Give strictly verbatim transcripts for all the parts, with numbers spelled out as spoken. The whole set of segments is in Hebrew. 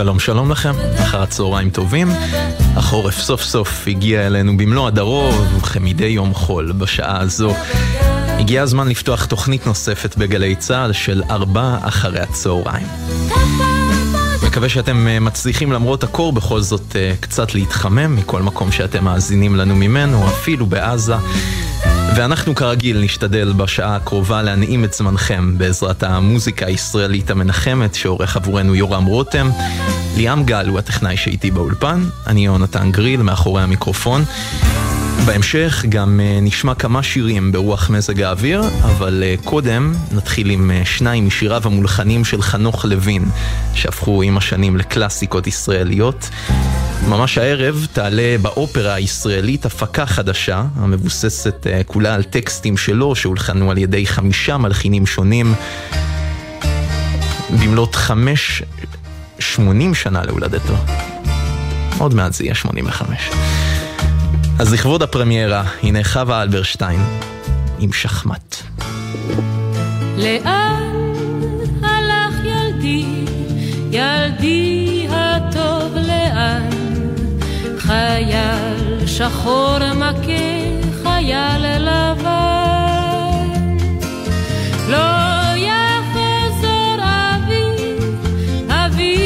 שלום שלום לכם, אחר הצהריים טובים. החורף סוף סוף הגיע אלינו במלוא הדרום, וכמדי יום חול בשעה הזו הגיע הזמן לפתוח תוכנית נוספת בגלי צהל של ארבע אחרי הצהריים. מקווה שאתם מצליחים למרות הקור בכל זאת קצת להתחמם מכל מקום שאתם מאזינים לנו ממנו, אפילו בעזה, ואנחנו כרגיל נשתדל בשעה הקרובה להנעים את זמנכם בעזרת המוזיקה הישראלית המנחמת שעורך עבורנו יורם רותם. ליאם גל הוא הטכנאי שאיתי באולפן, אני יונתן גריל מאחורי המיקרופון. בהמשך גם נשמע כמה שירים ברוח מזג האוויר, אבל קודם נתחיל עם שניים משיריו המולחנים של חנוך לוין, שהפכו עם השנים לקלאסיקות ישראליות. ממש הערב תעלה באופרה הישראלית הפקה חדשה, המבוססת כולה על טקסטים שלו שהולחנו על ידי חמישה מלחינים שונים במלאת חמש שמונים שנה להולדתו. עוד מעט זה יהיה שמונים וחמש. אז לכבוד הפרמיירה, הנה חווה אלברשטיין עם שחמט. לאן הלך ילדי, ילדי הטוב לאן? חייל שחור מכה, חייל לבן. לא יחזור אבי, אבי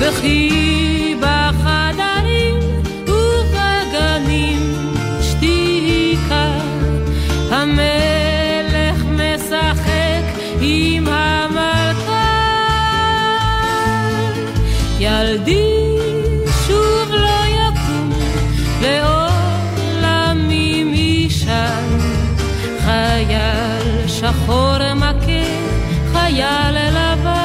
בכי בחדרים ובגנים שתיקה, המלך משחק עם המלכה. ילדי שוב לא יקום לעולמים ישן, חייל שחור מכה חייל לבן.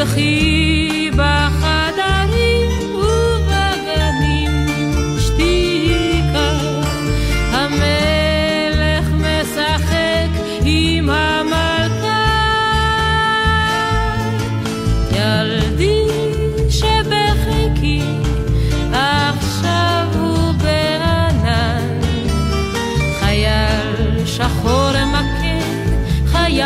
בכי בחדרים ובגנים שתיקה, המלך משחק עם המלכה. ילדי שבחיקי עכשיו הוא בענן, חייל שחור מכה חייל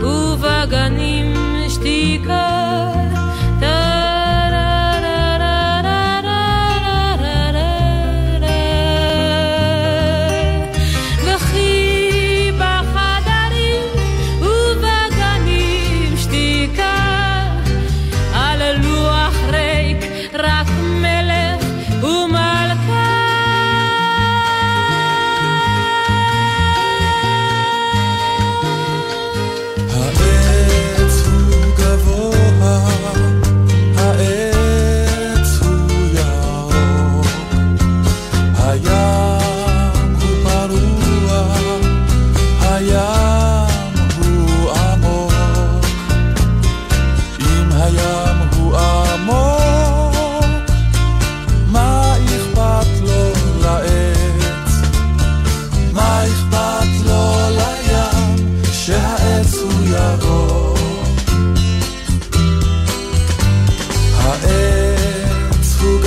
ובגנים שתיקה, טה-רה-רה-רה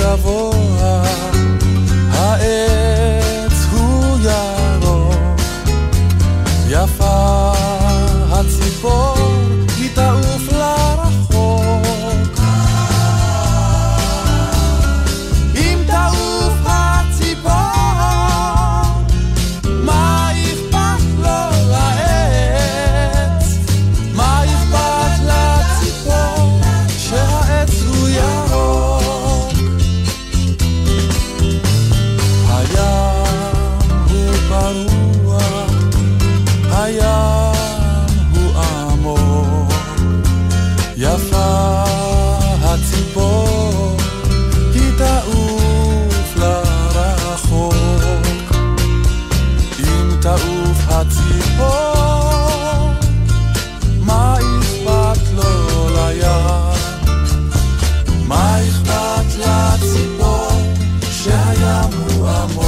גבוה, העץ הוא ירוק, יפה הציפור, היא תעוף לרחוק. אם תעוף הציפור, מה אכפת לו לעץ? מה אכפת לציפור שהעץ הוא ירוק? הים הוא ברוע, הים יפה הציפור, היא תעוף לרחוק. אם תעוף הציפור, מה אכפת לו לים? מה אכפת לציפור שהים הוא עמוק?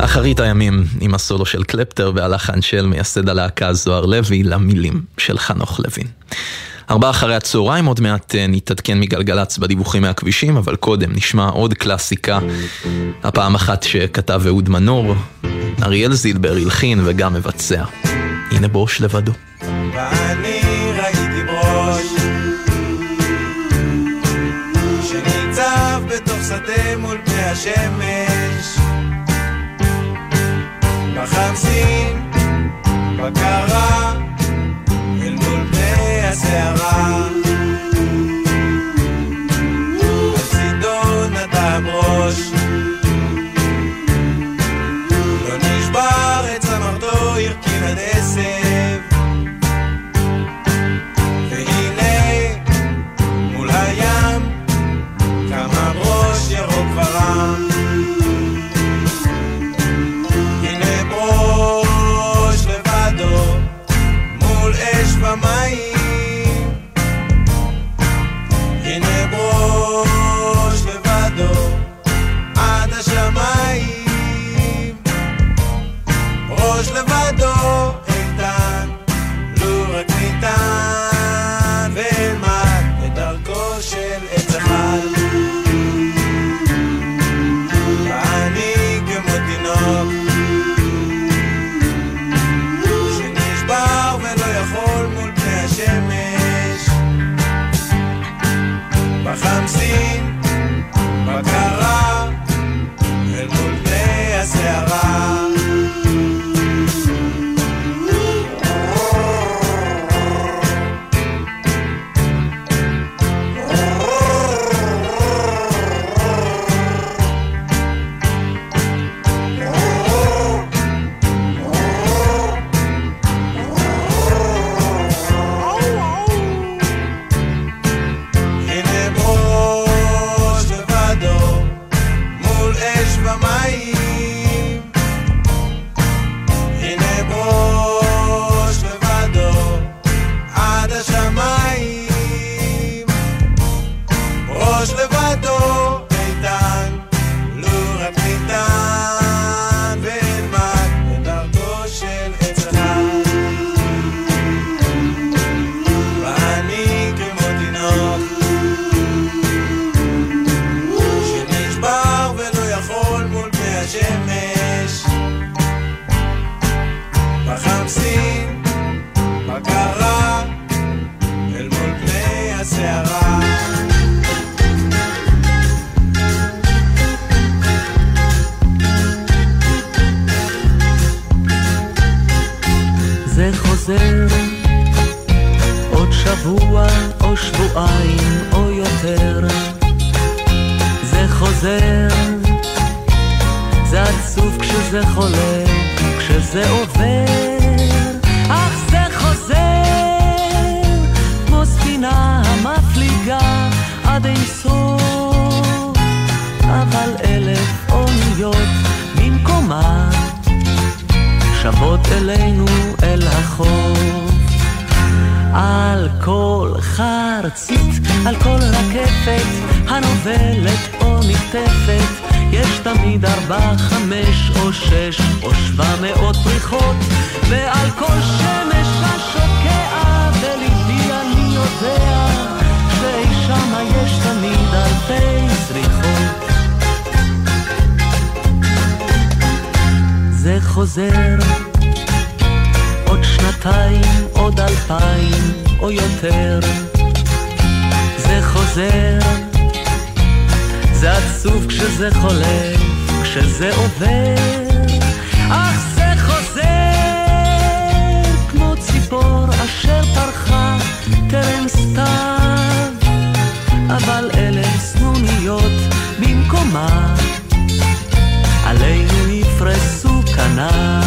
אחרית הימים עם הסולו של קלפטר והלחן של מייסד הלהקה זוהר לוי למילים של חנוך לוין. ארבע אחרי הצהריים, עוד מעט נתעדכן מגלגלץ בדיווחים מהכבישים, אבל קודם נשמע עוד קלאסיקה, הפעם אחת שכתב אהוד מנור, אריאל זילבר הלחין וגם מבצע. הנה ברוש לבדו. ואני ראיתי ברוש שניצב בתוך שדה מול פני השמש, בחמסים בקרה אל מול פני הסערה, בצידון נטע ברוש לא נשבר, את צמרתו ירכין עד עשב, והנה מול הים כמה ברוש ירוק ורם, מול אש ומים, חוזר, עוד שבוע או שבועיים או יותר, זה חוזר, זה עצוב כשזה חולה, כשזה עובר, אך זה חוזר, כמו ספינה המפליגה עד אין סוף, אבל אלף אוניות ממקומה שבות אלינו אל החוף. על כל חרצית, על כל רקפת הנובלת או נטפת, יש תמיד ארבע, חמש או שש או שבע מאות פריחות, ועל כל שמש השוקע בלבי אני יודע שאי שמה יש תמיד אלפי זריחות. זה חוזר, עוד שנתיים, עוד אלפיים או יותר, זה חוזר, זה עצוב כשזה חולף, כשזה עובר, אך זה חוזר, כמו ציפור אשר פרחה טרם סתיו, אבל אלף סנוניות במקומה עלינו יפרסו כנף.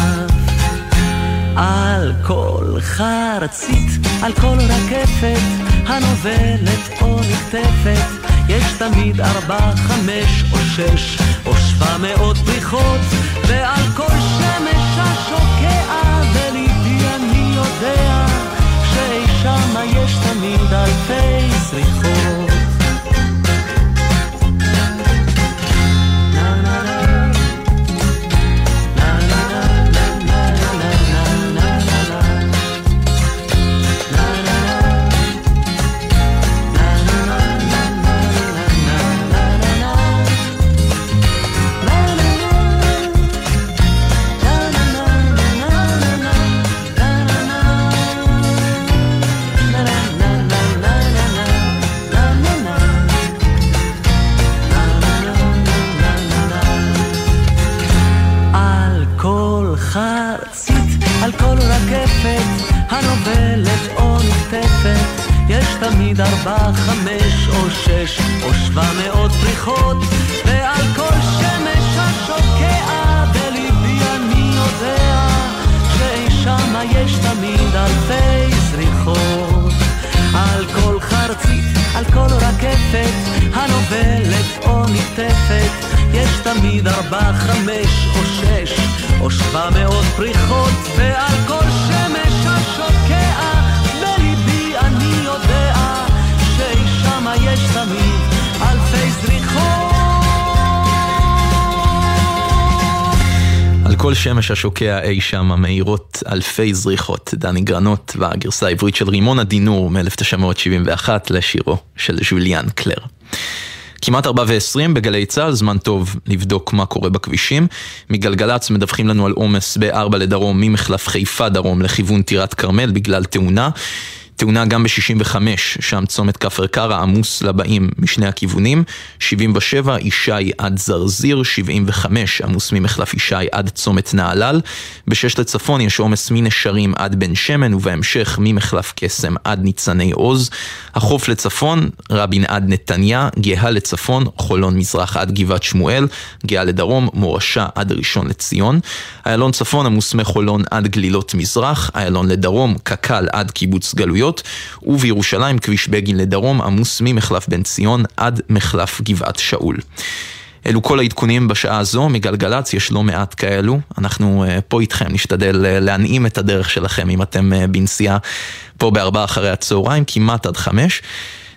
על כל חרצית, על כל רקפת הנובלת או נקטפת, יש תמיד ארבע, חמש או שש או שבע מאות פריחות, ועל כל שמש השוקעה וליבי אני יודע שאי שמה יש תמיד אלפי זריחות. תמיד ארבע, חמש או שש או שבע מאות פריחות, ועל כל שמש השוקעה בלבי אני יודע שאי שמה יש תמיד אלפי זריחות. על כל חרצית, על כל רקפת הנובלת או נטפת, יש תמיד ארבע, חמש או שש או שבע מאות פריחות, ועל כל שמש השוקעה יש תמיד אלפי זריחות. על כל שמש השוקע אי שם המאירות אלפי זריחות, דני גרנות והגרסה העברית של רימון עדינור מ-אלף תשע מאות שבעים ואחת לשירו של ז'וליאן קלר. כמעט ארבע ועשרים בגלי צהל, זמן טוב לבדוק מה קורה בכבישים. מגלגלץ מדווחים לנו על עומס ב-ארבע לדרום ממחלף חיפה דרום לכיוון טירת קרמל בגלל תאונה. תאונה גם ב-שישים וחמש, שם צומת כפר קרע עמוס לבאים משני הכיוונים, שבעים ושבע אישי עד זרזיר, שבעים וחמש עמוס ממחלף אישי עד צומת נעלל, בשש לצפון יש עומס מנשרים עד בן שמן ובהמשך ממחלף קסם עד ניצני עוז, החוף לצפון, רבין עד נתניה, גאה לצפון, חולון מזרח עד גבעת שמואל, גאה לדרום, מורשה עד ראשון לציון, איילון צפון עמוס מחולון עד גלילות מזרח, איילון לדרום, קקל עד קיבוץ גלויות, ובירושלים כביש בגין לדרום עמוס ממחלף בן ציון עד מחלף גבעת שאול. אלו כל העדכונים בשעה הזו, מגלגלץ יש לא מעט כאלו, אנחנו פה איתכם נשתדל להנעים את הדרך שלכם אם אתם בנסיעה פה בארבע אחרי הצהריים, כמעט עד חמש.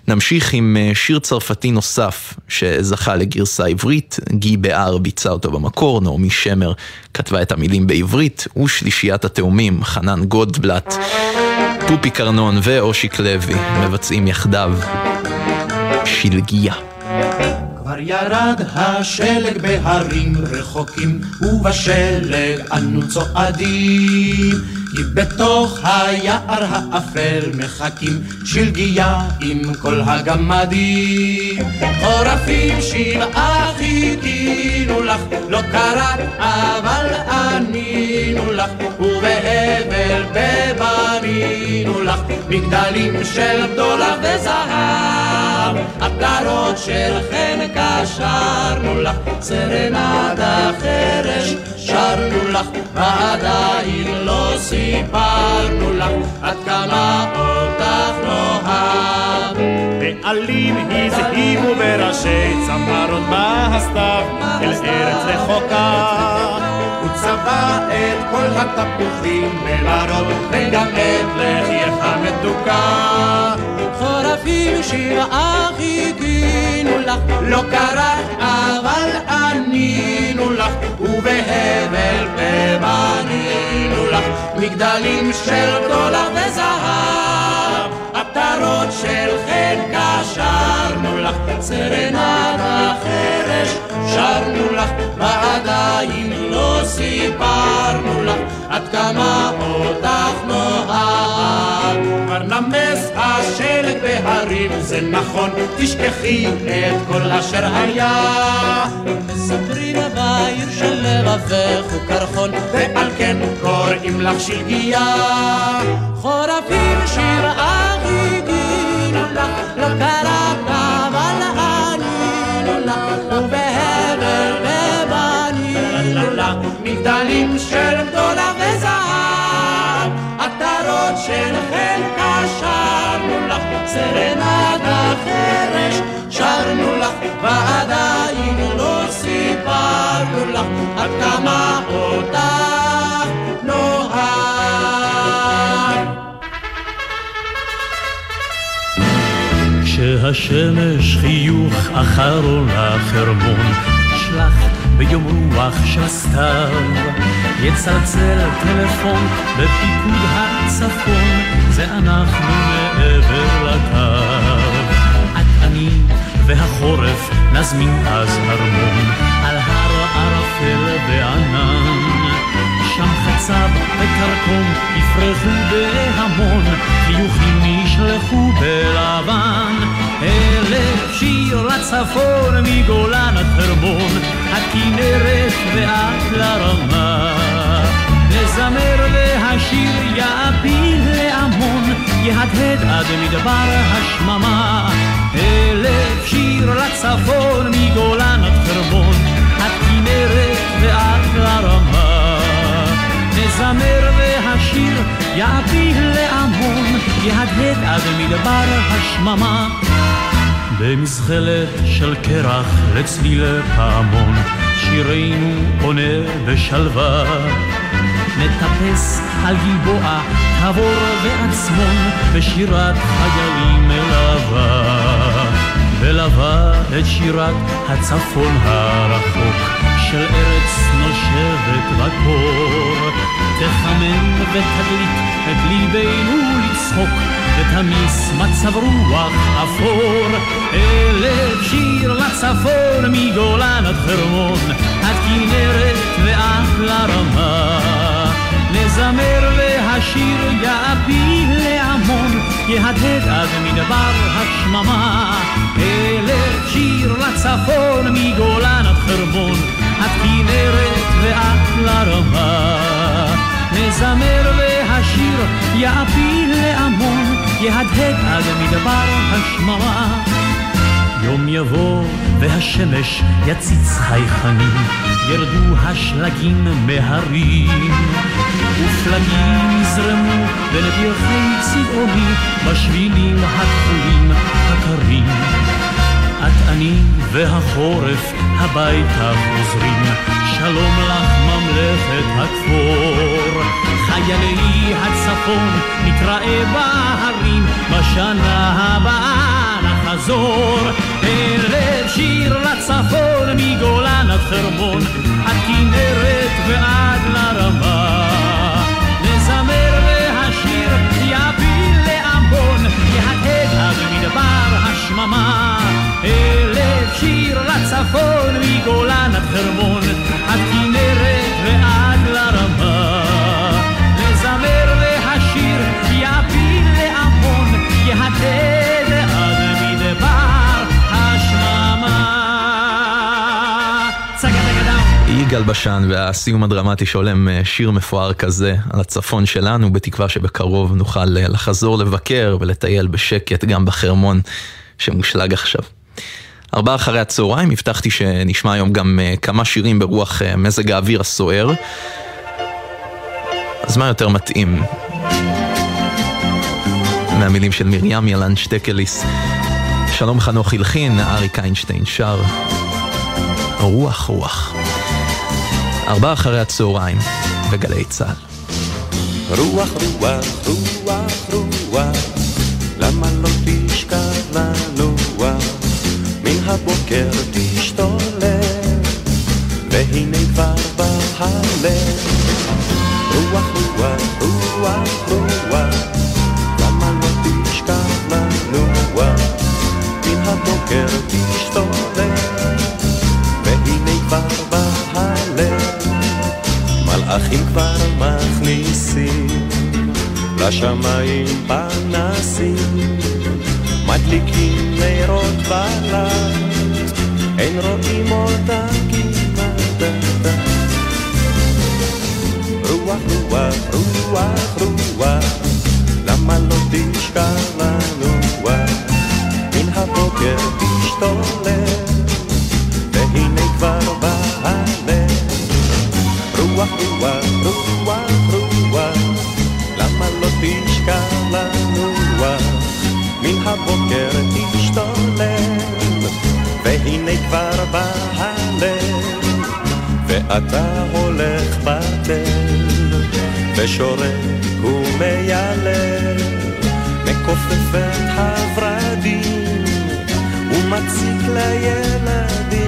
נמשיך עם שיר צרפתי נוסף שזכה לגרסה עברית, גי בער ביצע אותו במקור, נעמי שמר כתבה את המילים בעברית, ושלישיית התאומים חנן גודבלט, פופי קרנון ואושיק לוי מבצעים יחדיו שלגיה. כבר ירד השלג בהרים רחוקים, ובשלג אנו צועדים, כי בתוך היער האפל מחכים שלגיה עם כל הגמדים. חורפים שבעה חיכינו לך, לא קראת אבל ענינו לך, ובאבל בבן בנינו לך מגדלים של בדולר וזהב, עטרות של חנק שרנו לך, סרנדה חרש שרנו לך, ועדיין לא סיפרנו לך עד כמה אותך נוהב. בעלים הזהימו בראשי צמרות בהסתיו אל ארץ רחוקה, צבע את כל התפוחים בלרוב וגם את לחייך המתוקה. חורפים שבעה חיכינו לך, לא קרה אבל ענינו לך, ובהבל ובנינו לך מגדלים של דולר וזהב, עטרות של חן שרנו לך, סרנדה חרש שרנו לך, ועדיין לא סיפרנו לך עד כמה אותך נוהב. כבר נמס השלג בהרים, זה נכון, תשכחי את כל אשר היה, מספרים בעיר של לבבך הוא קרחון ועל כן קוראים לך שלגיה. חורפים שירה חיגינו לך, לא קראת אבל ענינו לך, ובהבל ובנינו לך מגדלים של דולר וזהב, עטרות של חלקה שרנו לך, סרנדה חרש שרנו לך, ועדיין לא סיפרנו לך עד כמה אותך נוהב. כשהשמש חיוך אחרון החרמון, שלח ביום רוח של סתיו, יצלצל הטלפון בפיקוד הצפון, זה אנחנו מעבר לקו. את אני והחורף נזמין אז הרמון על הר ערפל בענן, שם חצב וקרקום יפרחו בהמון, חיוכים נשלחו בלבן. אלף שיר הצפון מגולן עד חרמון, הכנרת ועד לרמה, נזמר והשיר יעפיל להמון, יהדהד עד מדבר השממה. אלף שיר לצפון מגולן עד חרמון, הכנרת ועד לרמה, נזמר והשיר יעפיל להמון, יהדהד עד מדבר השממה. במזחלת של קרח לצליל פעמון, שירנו עונה בשלווה, נטפס על גלבוע תבור ועצמון, בשירת חיילים מלווה, ולווה את שירת הצפון הרחוק של ארץ נושבת בקור, תחמם ותדליק את ליבנו לצחוק, ותמיס מצב רוח אפור. אלף שיר לצפון מגולן עד חרמון, עד כנרת ועד לרמה, נזמר והשיר יעפיל להמון, יהדהד עד מדבר השממה. אלף שיר לצפון מגולן עד חרמון, עד כנרת ועד לרמה, נזמר והשיר יעפיל להמון, יהדהד עד מדבר השממה. יום יבוא והשמש יציץ חייכנים, ירדו השלגים מהרים, ופלגים יזרמו בין פרחי צבעוני, בשבילים הכחולים הקרים. את אני והחורף הביתה חוזרים, שלום לך ממלכת הכפור. חיילי הצפון נתראה בהרים, בשנה הבאה נחזור. ערב שיר לצפון מגולן עד חרמון, עד כנרת ועד לרמה, נזמר והשיר יעפיל להמון, יהדהד עד מדבר השממה. אלף שיר לצפון מגולן עד חרמון, עד כנרת ועד לרמה, לזמר והשיר יעפיל להמון, יהדהד עד מדבר השממה. צגה צגה דם יגאל בשן והסיום הדרמטי שעולם שיר מפואר כזה על הצפון שלנו, בתקווה שבקרוב נוכל לחזור לבקר ולטייל בשקט גם בחרמון שמושלג עכשיו. ארבע אחרי הצהריים הבטחתי שנשמע היום גם כמה שירים ברוח מזג האוויר הסוער, אז מה יותר מתאים מהמילים של מריאם ילן, שטקליס, שלום חנוך חילחין, ארי קיינשטיין שר רוח רוח. ארבע אחרי הצהריים בגלי צהל. רוח רוח רוח רוח, למה לא תשכח לנוח, מן הבוקר תשתולל והנה כבר בהלל. רוח רוח רוח רוח, למה לא תשכח לנוח, מן הבוקר תשתולל והנה כבר בהלל. מלאכים כבר מכניסים לשמיים פנסים, מדליקים נרות בלט, אין רואים אותה כמעט. רוח רוח רוח רוח, למה לא תשכח לנוח, מן הבוקר תשתולל והנה כבר בהלל. רוח רוח רוח רוח, למה לא תשכח לנוח, מן הבוקר תשתולל והנה כבר בהלל. ואתה הולך בתל ושורק ומיילל, מכופף את הורדים ומציק לילדים.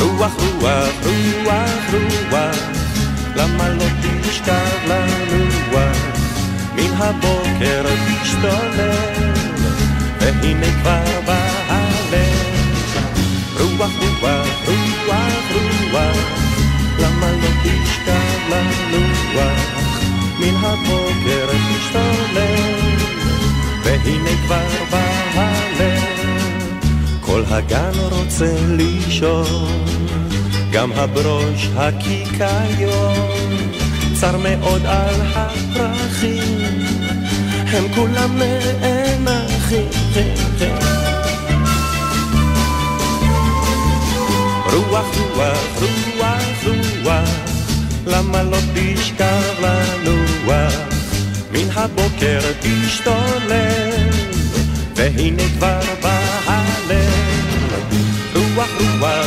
רוח רוח רוח רוח, למה לא תשכח לנוח, מן הבוקר תשתולל והנה כבר בהלל. רוח רוח רוח רוח, למה לא תשכח לנוח, מן הבוקר תשתולל והנה כבר בהלל. כל הגן רוצה לישון, גם הברוש הקיקיון צר מאוד על הפרחים, הם כולם נאנחים. רוח רוח רוח רוח, למה לא תשכח לנוח, מן הבוקר תשתולל והנה כבר בהלל. רוח רוח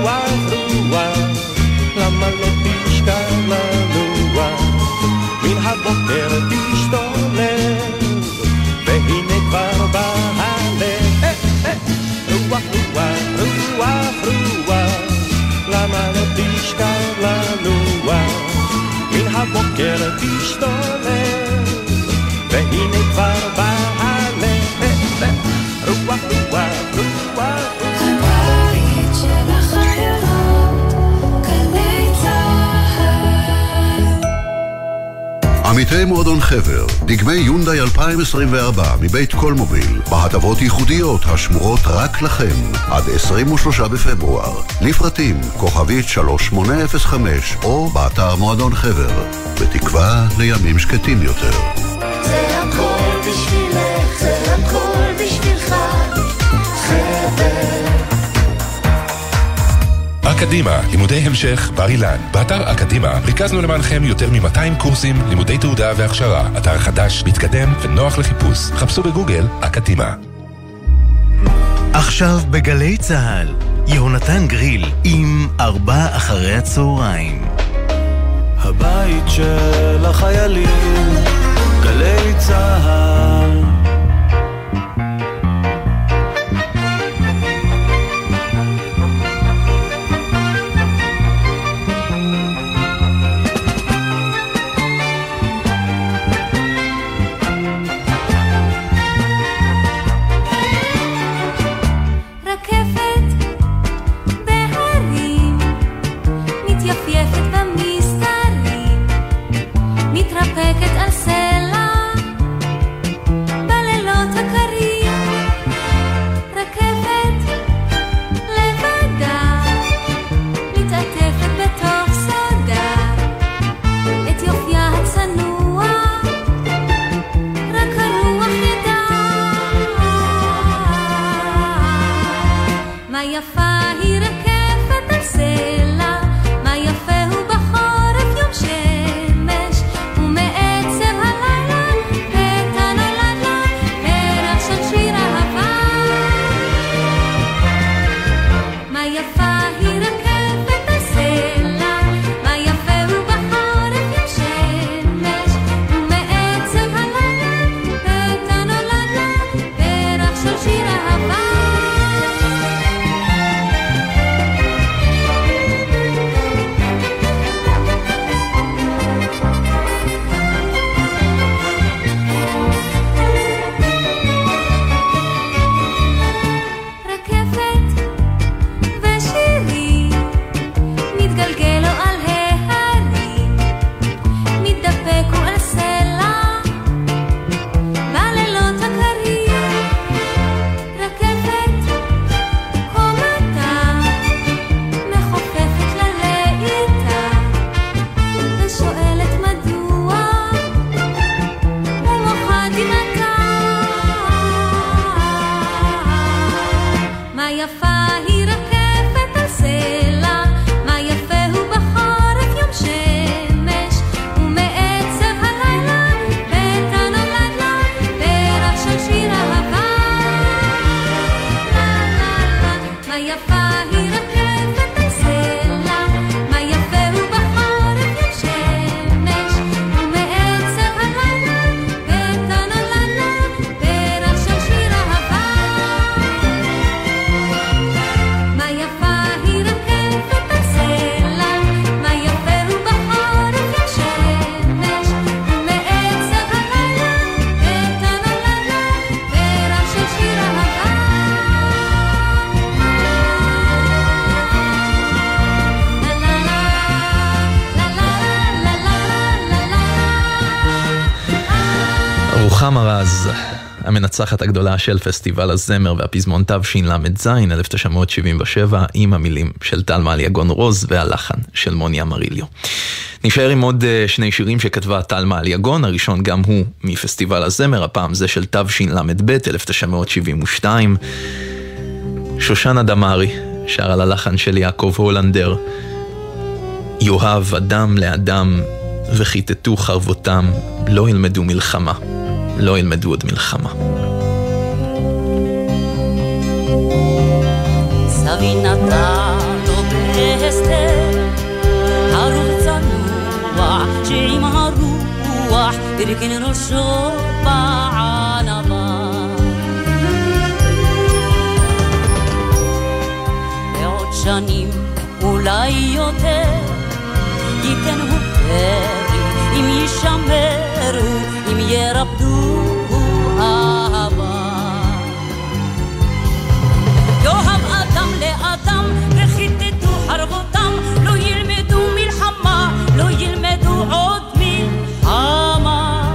רוח רוח, למה לא תשכח לנוח, מן הבוקר תשתולל והנה כבר בהלל. רוח רוח רוח רוח, למה לא תשכח לנוח, מן הבוקר תשתולל והנה כבר בהלל. רוח רוח רוח עמיתי מועדון חבר, דגמי יונדאי אלפיים עשרים וארבע מבית קולמוביל, בהטבות ייחודיות השמורות רק לכם, עד עשרים ושלושה בפברואר. לפרטים כוכבית שלוש שמונה אפס חמש או באתר מועדון חבר, בתקווה לימים שקטים יותר. זה הכל בשבילך, זה הכל בשבילך, חבר. אקדימה, לימודי המשך בר אילן. באתר אקדימה ריכזנו למענכם יותר מ-מאתיים קורסים, לימודי תעודה והכשרה. אתר חדש, מתקדם ונוח לחיפוש. חפשו בגוגל אקדימה. עכשיו בגלי צהל, יונתן גריל עם ארבע אחרי הצהריים. הבית של החיילים, גלי צהל. מתרפקת על סלע המנצחת הגדולה של פסטיבל הזמר והפזמון תשל"ז אלף תשע מאות שבעים ושבע, עם המילים של תלמה אליגון-רוז והלחן של מוניה אמריליו. נשאר עם עוד שני שירים שכתבה תלמה אליגון, הראשון גם הוא מפסטיבל הזמר, הפעם זה של תשל"ב אלף תשע מאות שבעים ושתיים. שושנה דמארי שרה ללחן של יעקב הולנדר, יאהב אדם לאדם וכיתתו חרבותם, לא ילמדו מלחמה, לא ילמדו עוד מלחמה. סבינתה תופסת הרוח צנוע שעם הרוח תרקן ראשו בענבה, בעוד שנים אולי יותר ייתן הוא פרי אם ישמרו אם ירפדו אהבה. יאהב אדם לאדם וכיתתו חרבותם, לא ילמדו מלחמה, לא ילמדו עוד מלחמה.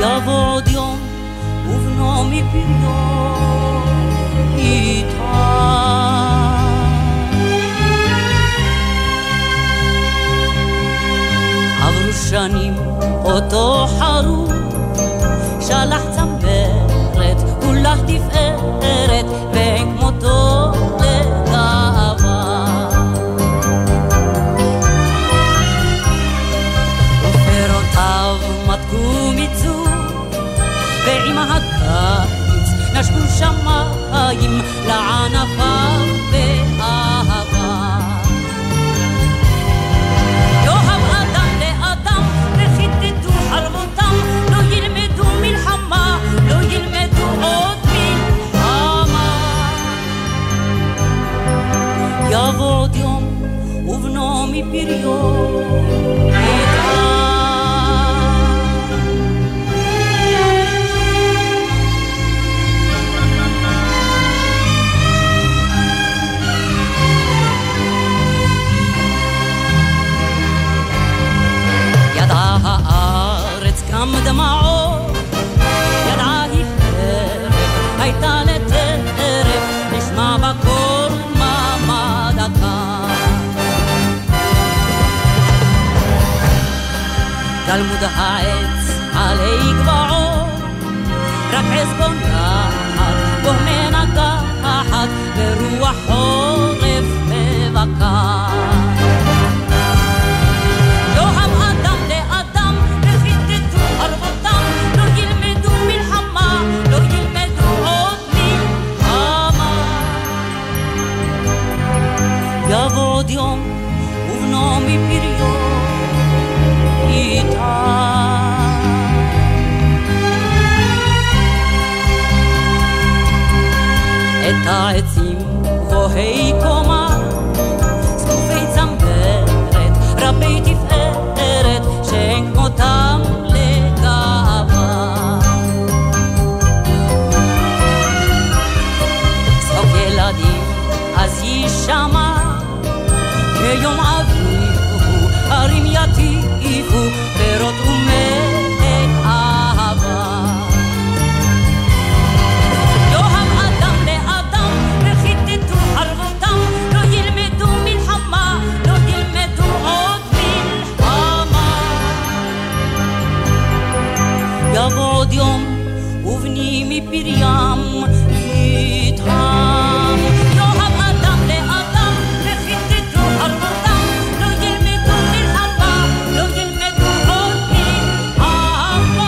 יבוא עוד יום ובנו מפריו איתה. עברו שנים אותו חרוב שלח צמרת כולה תפארת ואין כמותו לגאווה. ופירותיו מתקו מיצור ועם הקיץ נשבו שמיים לענפיו באהבה. יבוא עוד יום ובנו מפריו ידעה. ידעה הארץ גם דמעות, ידעה היא חרב הייתה לטרף, נשמע בקור תלמוד העץ עלי גבעו, רק עזבון נער בו מנגע עוד יום ובנו מפריון איתה. את העצים גבוהי קומה, זקופי צמרת, רבי תפארת, שאין כמותם לגאווה. צחוק ילדים אז יישמע, כיום אביבו, הרים יטיבו, פירות ומלך אהבה. יבוא עוד יום ובני מפריים יתרם. יאהב אדם לאדם וחיתתו הרבותם, לא ילמדו מלחמה, לא ילמדו עוד מלחמה.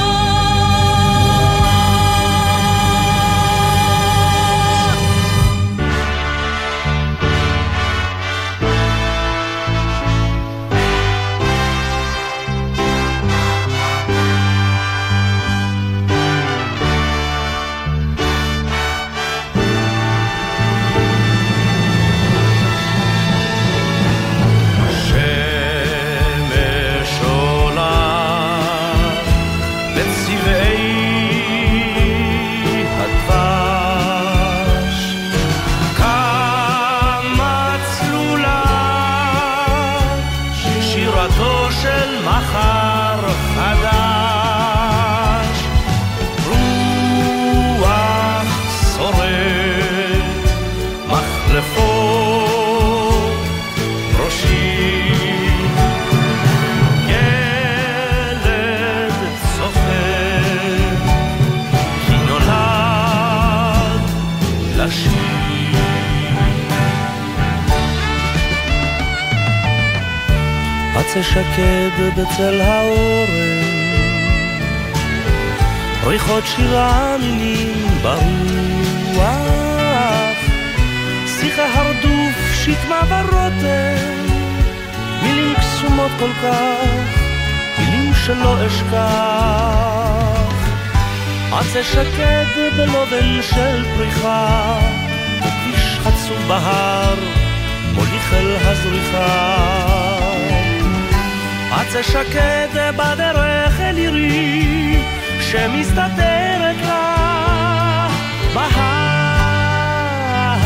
שקד בצל האורן, ריחות שירה מילים ברוח, שיחה הרדוף שתמה ורותם, מילים קסומות כל כך, מילים שלא אשכח. עצה שקד בלובן של פריחה, וכביש חצוב בהר מוליך אל הזריחה. עצה שקד בדרך אל עירי, שמסתתרת לה בהר.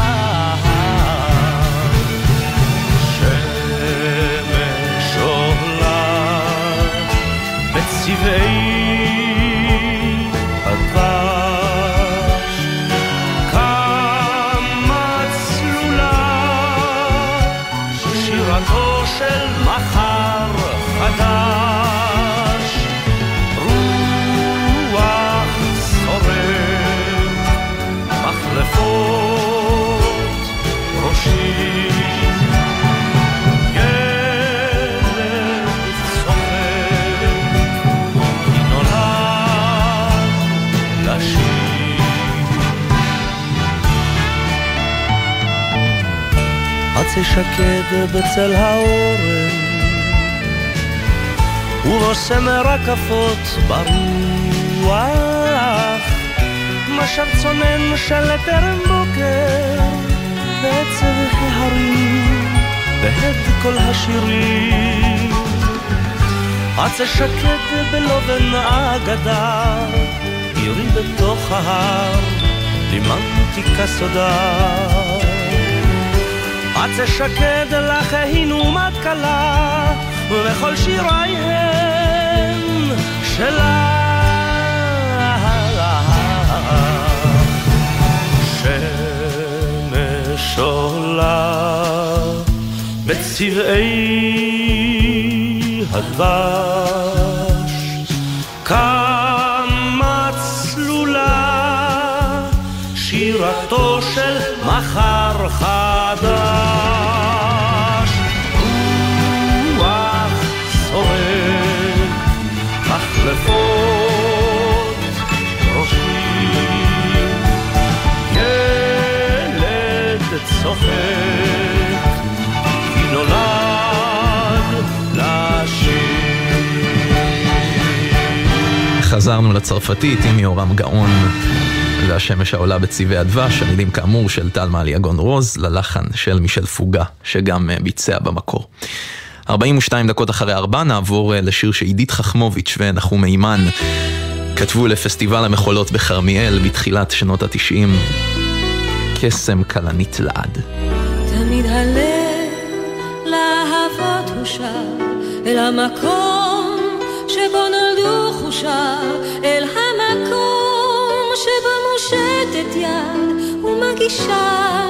שמש עולה בצבעי הדבש, כמה צלולה שירתו של מחר חדש, רוח שורר מחלפות ראשי, ילד צוחק כי נולד לשיר. עצי שקד בצל האורן, ורוסם רקפות ברוח, משב צונן של טרם בוקר, ועצב ההרים בהד כל השירים. עצה שקד בלובן אגדה, עירי בתוך ההר, לימנטיקה סודה. עצה שקד לך הינו מתקלה, ובכל שיריי הם שלה. שמש עולה בצבעי הדבש, כמה צלולה שירתו של מחר חדש. לפות ראשי, ילד צוחק כי נולד חזרנו לצרפתית עם יורם גאון והשמש העולה בצבעי הדבש, המילים כאמור של תלמה אליגון-רוז ללחן של מישל פוגה שגם ביצע במקור. ארבעים ושתיים דקות אחרי ארבע נעבור לשיר שעידית חכמוביץ' ונחום מימן כתבו לפסטיבל המחולות בחרמיאל בתחילת שנות התשעים, קסם קלנית לעד. תמיד הלב להבות הוא שר אל המקום שבו נולדו חושה, אל המקום שבו מושטת יד ומגישה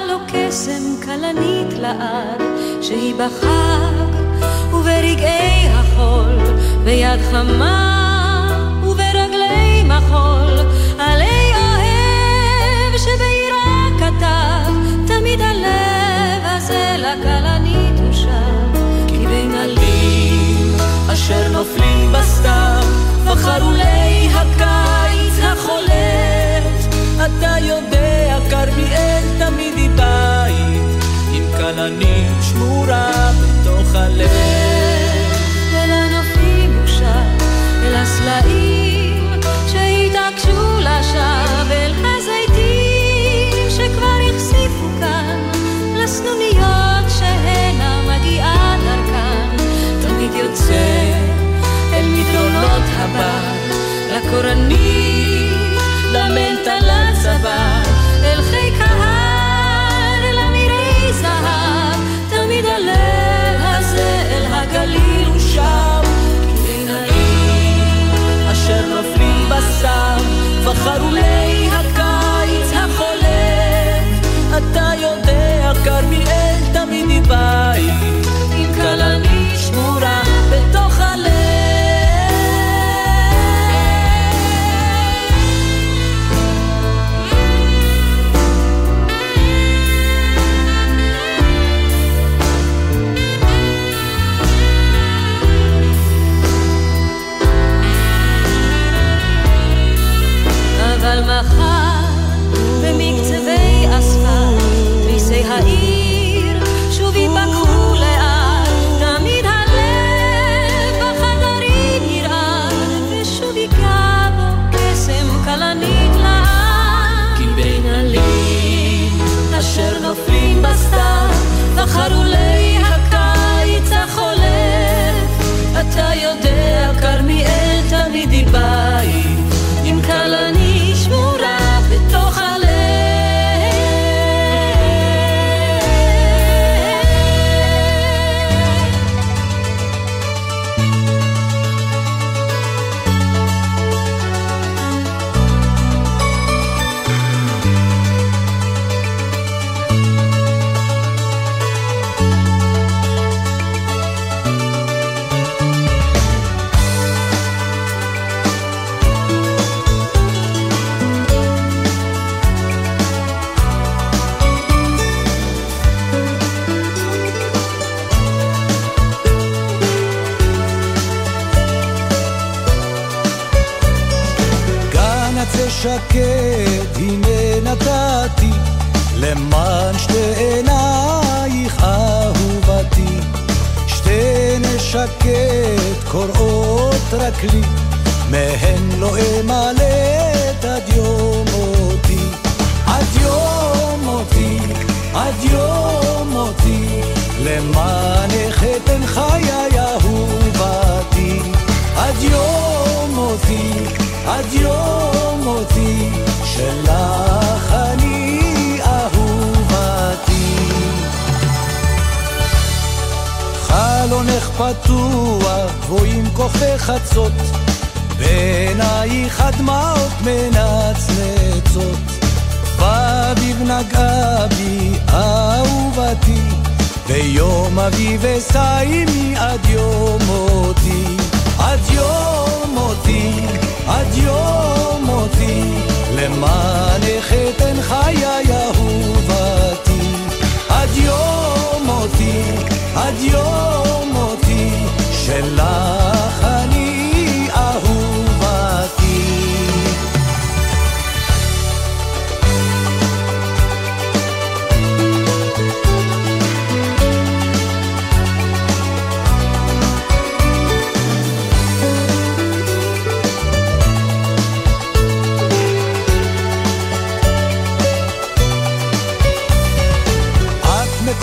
לו קסם קלנית לעד, שהיא בחג וברגעי החול ביד חמה מחול עלי אוהב שבעירה כתב, תמיד הלב הזה לקלנית הוא שם, כי בין עלים אשר נופלים בסתיו וחרולי הקיץ החולט, אתה יודע כרמיאל תמיד היא בית עם קלנית שמורה בתוך הלב, ולא נופלים הוא שם אל הסלעים שהתעקשו לשב, אל הזיתים שכבר יחסיפו כאן לסנוניות שהנה מגיעה דרכן, תמיד יוצא אל מדרונות הבת לקורנית, למנטלה צבא אל חי קהל, אל אמירי זהב, תמיד הלב הזה אל הגליל הוא שם, אשר נופלים בסם וחרולי הקיץ החולף, אתה יודע כרמיאל תמיד היא בית עם קלנית שמורה בתוך מחר במקצבי אספר מיסי העיר שוב ייפקחו לאט, תמיד הלב בחדרים ירעד ושוב יקע בו קסם קלנית לעד, כי בין עלים אשר נופלים בסתיו וחרולי הקיץ החולף, אתה יודע כרמיאל תמיד היא בית עם קלנית שמורה בתוך הלב. שקט הנה נתתי למען שתי עינייך אהובתי, שתי נשקת קוראות רק לי, מהן לא אמלט עד יום אותי, עד יום אותי, עד יום אותי, למענך אתן חיי אהובתי, עד יום אותי, עד יום אותי, שלך אני אהובתי. חלונך פתוח, גבוהים כוכבי חצות, בעינייך הדמעות מנצנצות, ואביב נגע בי אהובתי, ויום אביב וסיימי עד יום אותי, עד יום אותי, עד יום אותי, למענך אתן חיי אהובתי, עד יום אותי, עד יום אותי, שלך אני אהובתי.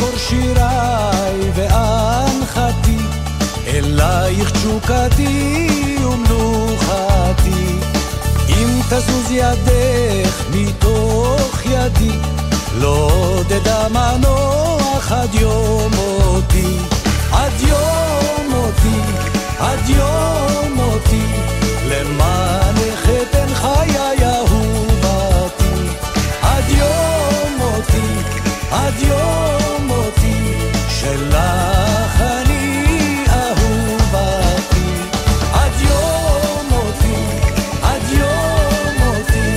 מקור שיריי ואנחתי, אלייך תשוקתי ומנוחתי. אם תזוז ידך מתוך ידי, לא תדע מנוח עד יום מותי. עד יום מותי, עד יום מותי, למענך אתן חיי אהובתי. עד יום מותי, עד יום מותי, שלך אני אהובתי. עד יום מותי, עד יום מותי,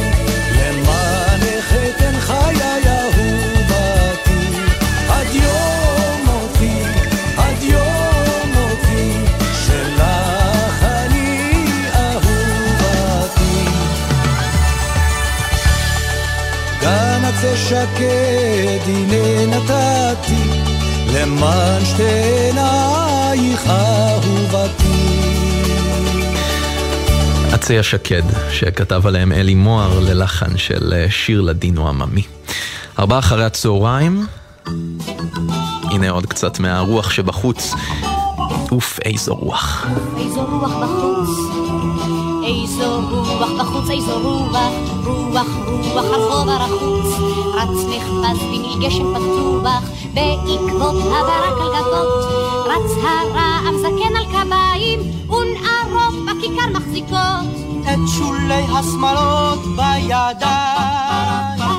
למענך אתן חיי אהובתי. עד יום מותי, עד יום מותי, שלך אני אהובתי. גם את זה שקד הנה נתתי, למען שתי עינייך אהובתי. עצי השקד, שכתב עליהם אלי מוהר ללחן של שיר לדינו עממי. ארבע אחרי הצהריים, הנה עוד קצת מהרוח שבחוץ. אוף, איזו רוח. איזו רוח בחוץ, איזו רוח בחוץ, איזו רוח, רוח, רוח הרחוב הרחוץ. רץ נחפז בני גשם פתוח, בעקבות הברק על גבות. רץ הרעם זקן על קביים, ונערות בכיכר מחזיקות את שולי השמלות בידיים.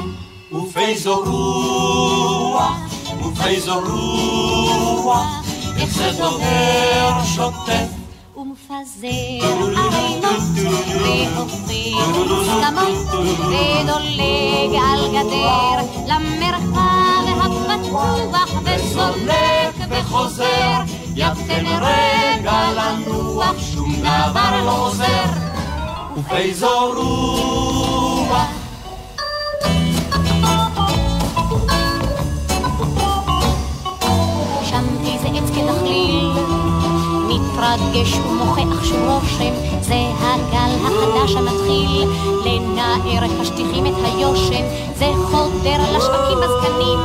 אוף, איזו רוח, אוף, איזו רוח, איך זה דוהר, שוטף ומפזר ערינות והופך סתמות ודולג על גדר למרחב הפתוח וסולק וחוזר. יפתן רגע לנוח, שום דבר לא עוזר, ובאיזו רוח. עץ כתחליל מתרגש ומוכח שום רושם, זה הגל החדש המתחיל לנער השטיחים את היושם. זה חודר לשווקים בזקנים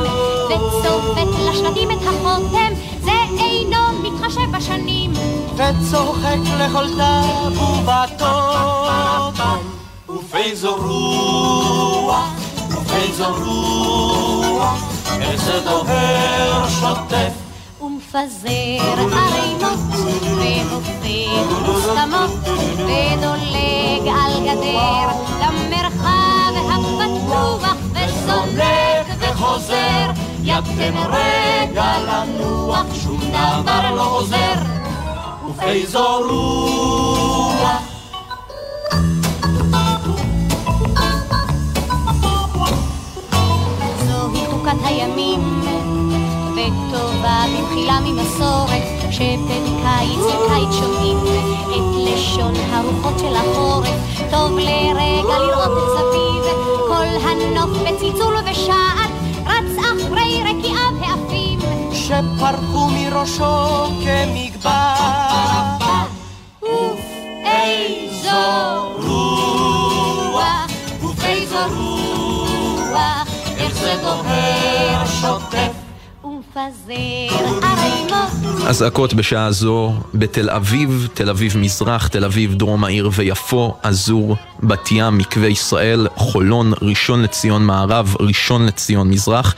וצופת לשלדים את החותם, זה אינו מתחשב בשנים וצוחק לכל טב ובטוטם. ובאיזו רוח, ובאיזו רוח, איזה דוהר שוטף ומפזר ערינות והופך סתמות ודולג על גדר למרחב הפתוח וסולק וחוזר. יפתן רגע לנוח, שום דבר לא עוזר, ובאיזו רוח. זוהי חוקת הימים וטובה במחילה ממסורת, שבין קיץ לקיץ שומעים את לשון הרוחות של החורף. טוב לרגע לראות את סביב כל הנוף בצלצול ובשעת, רץ אחרי רקיעיו העפים שפרחו מראשו כמגבר. אוף, איזו רוח, אוף, איזו רוח, איך זה דוהר שוטף. אזעקות בשעה זו בתל אביב, תל אביב מזרח, תל אביב דרום העיר ויפו, אזור, בת ים, מקווה ישראל, חולון, ראשון לציון מערב, ראשון לציון מזרח.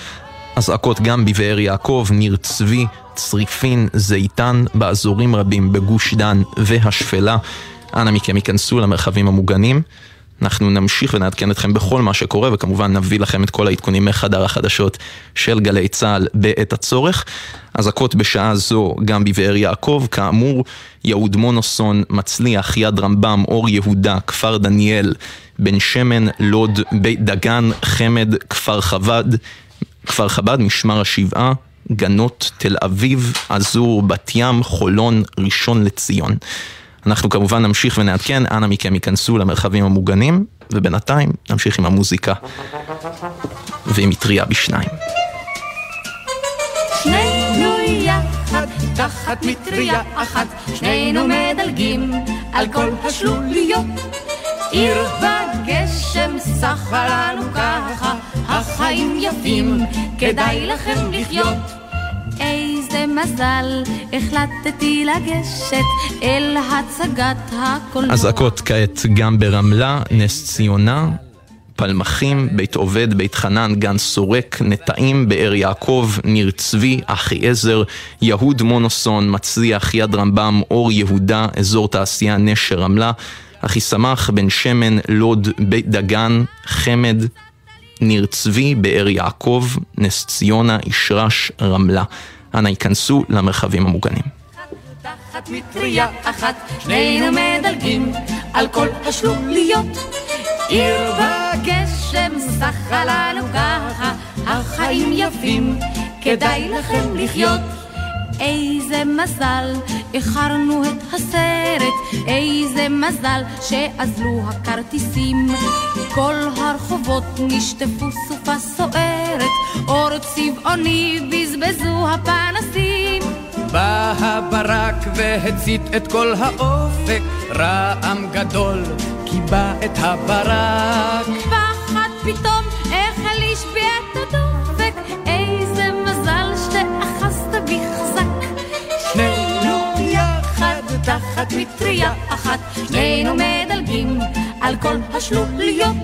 אזעקות גם בבאר יעקב, ניר צבי, צריפין, זיתן, באזורים רבים בגוש דן והשפלה. אנא מכם ייכנסו למרחבים המוגנים. אנחנו נמשיך ונעדכן אתכם בכל מה שקורה, וכמובן נביא לכם את כל העדכונים מחדר החדשות של גלי צהל בעת הצורך. אזעקות בשעה זו גם בבאר יעקב, כאמור, יהוד מונוסון, מצליח, יד רמב"ם, אור יהודה, כפר דניאל, בן שמן, לוד, בית דגן, חמד, כפר חב"ד, כפר חב"ד, משמר השבעה, גנות, תל אביב, אזור, בת ים, חולון, ראשון לציון. אנחנו כמובן נמשיך ונעדכן, אנא מכם ייכנסו למרחבים המוגנים, ובינתיים נמשיך עם המוזיקה ועם מטריה בשניים. שנינו יחד, תחת מטריה אחת, שנינו מדלגים על כל השלוליות. עיר בגשם סחפה לנו ככה, החיים יפים, כדאי לכם לחיות. מזל, החלטתי לגשת אל הצגת הקולנוע. אזעקות כעת גם ברמלה, נס ציונה, פלמחים, בית עובד, בית חנן, גן סורק, נטעים, באר יעקב, ניר צבי, אחי עזר, יהוד מונוסון, מצליח, יד רמב"ם, אור יהודה, אזור תעשייה נשר רמלה, אחי שמח, בן שמן, לוד, בית דגן, חמד, ניר צבי, באר יעקב, נס ציונה, ישרש, רמלה. אנא ייכנסו למרחבים המוגנים. תחת מטריה אחת, שנינו מדלגים על כל השלוליות. עיר וגשם שחה לנו ככה, החיים יפים, כדאי לכם לחיות. איזה מזל, איחרנו את הסרט, איזה מזל שאזלו הכרטיסים. כל הרחובות נשטפו סופה סוערת, אור צבעוני בזבזו הפנסים. בא הברק והצית את כל האופק, רעם גדול קיבע את הברק. פחד פתאום החל להשביע את הדופק, איזה מזל שאחזת בחזק. שנינו יחד תחת מטריה אחת, שנינו מדלגים על כל השלוליות.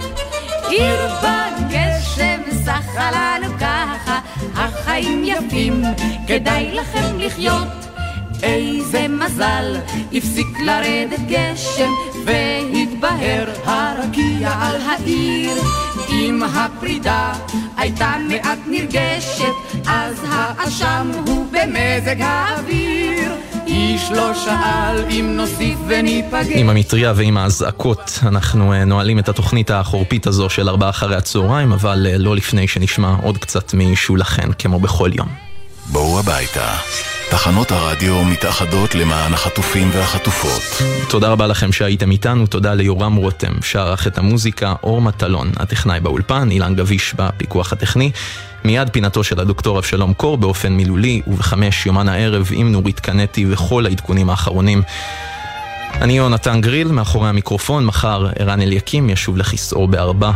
עיר בגשם שחה לנו ככה, החיים יפים, כדאי לכם לחיות. איזה מזל, הפסיק לרדת גשם והתבהר הרקיע על העיר. אם הפרידה הייתה מעט נרגשת, אז האשם הוא במזג האוויר. איש לא שאל אם נוסיף וניפגש. עם המטריה ועם האזעקות אנחנו נועלים את התוכנית החורפית הזו של ארבע אחרי הצהריים, אבל לא לפני שנשמע עוד קצת משולחן כמו בכל יום. בואו הביתה. תחנות הרדיו מתאחדות למען החטופים והחטופות. תודה רבה לכם שהייתם איתנו, תודה ליורם רותם שערך את המוזיקה, אור מטלון הטכנאי באולפן, אילן גביש בפיקוח הטכני. מיד פינתו של הדוקטור אבשלום קור באופן מילולי, ובחמש יומן הערב עם נורית קנטי וכל העדכונים האחרונים. אני יונתן גריל, מאחורי המיקרופון מחר ערן אליקים ישוב לכיסאו בארבע.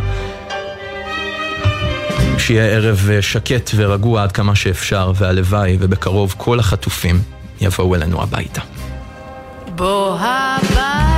שיהיה ערב שקט ורגוע עד כמה שאפשר, והלוואי ובקרוב כל החטופים יבואו אלינו הביתה. בוא הביתה.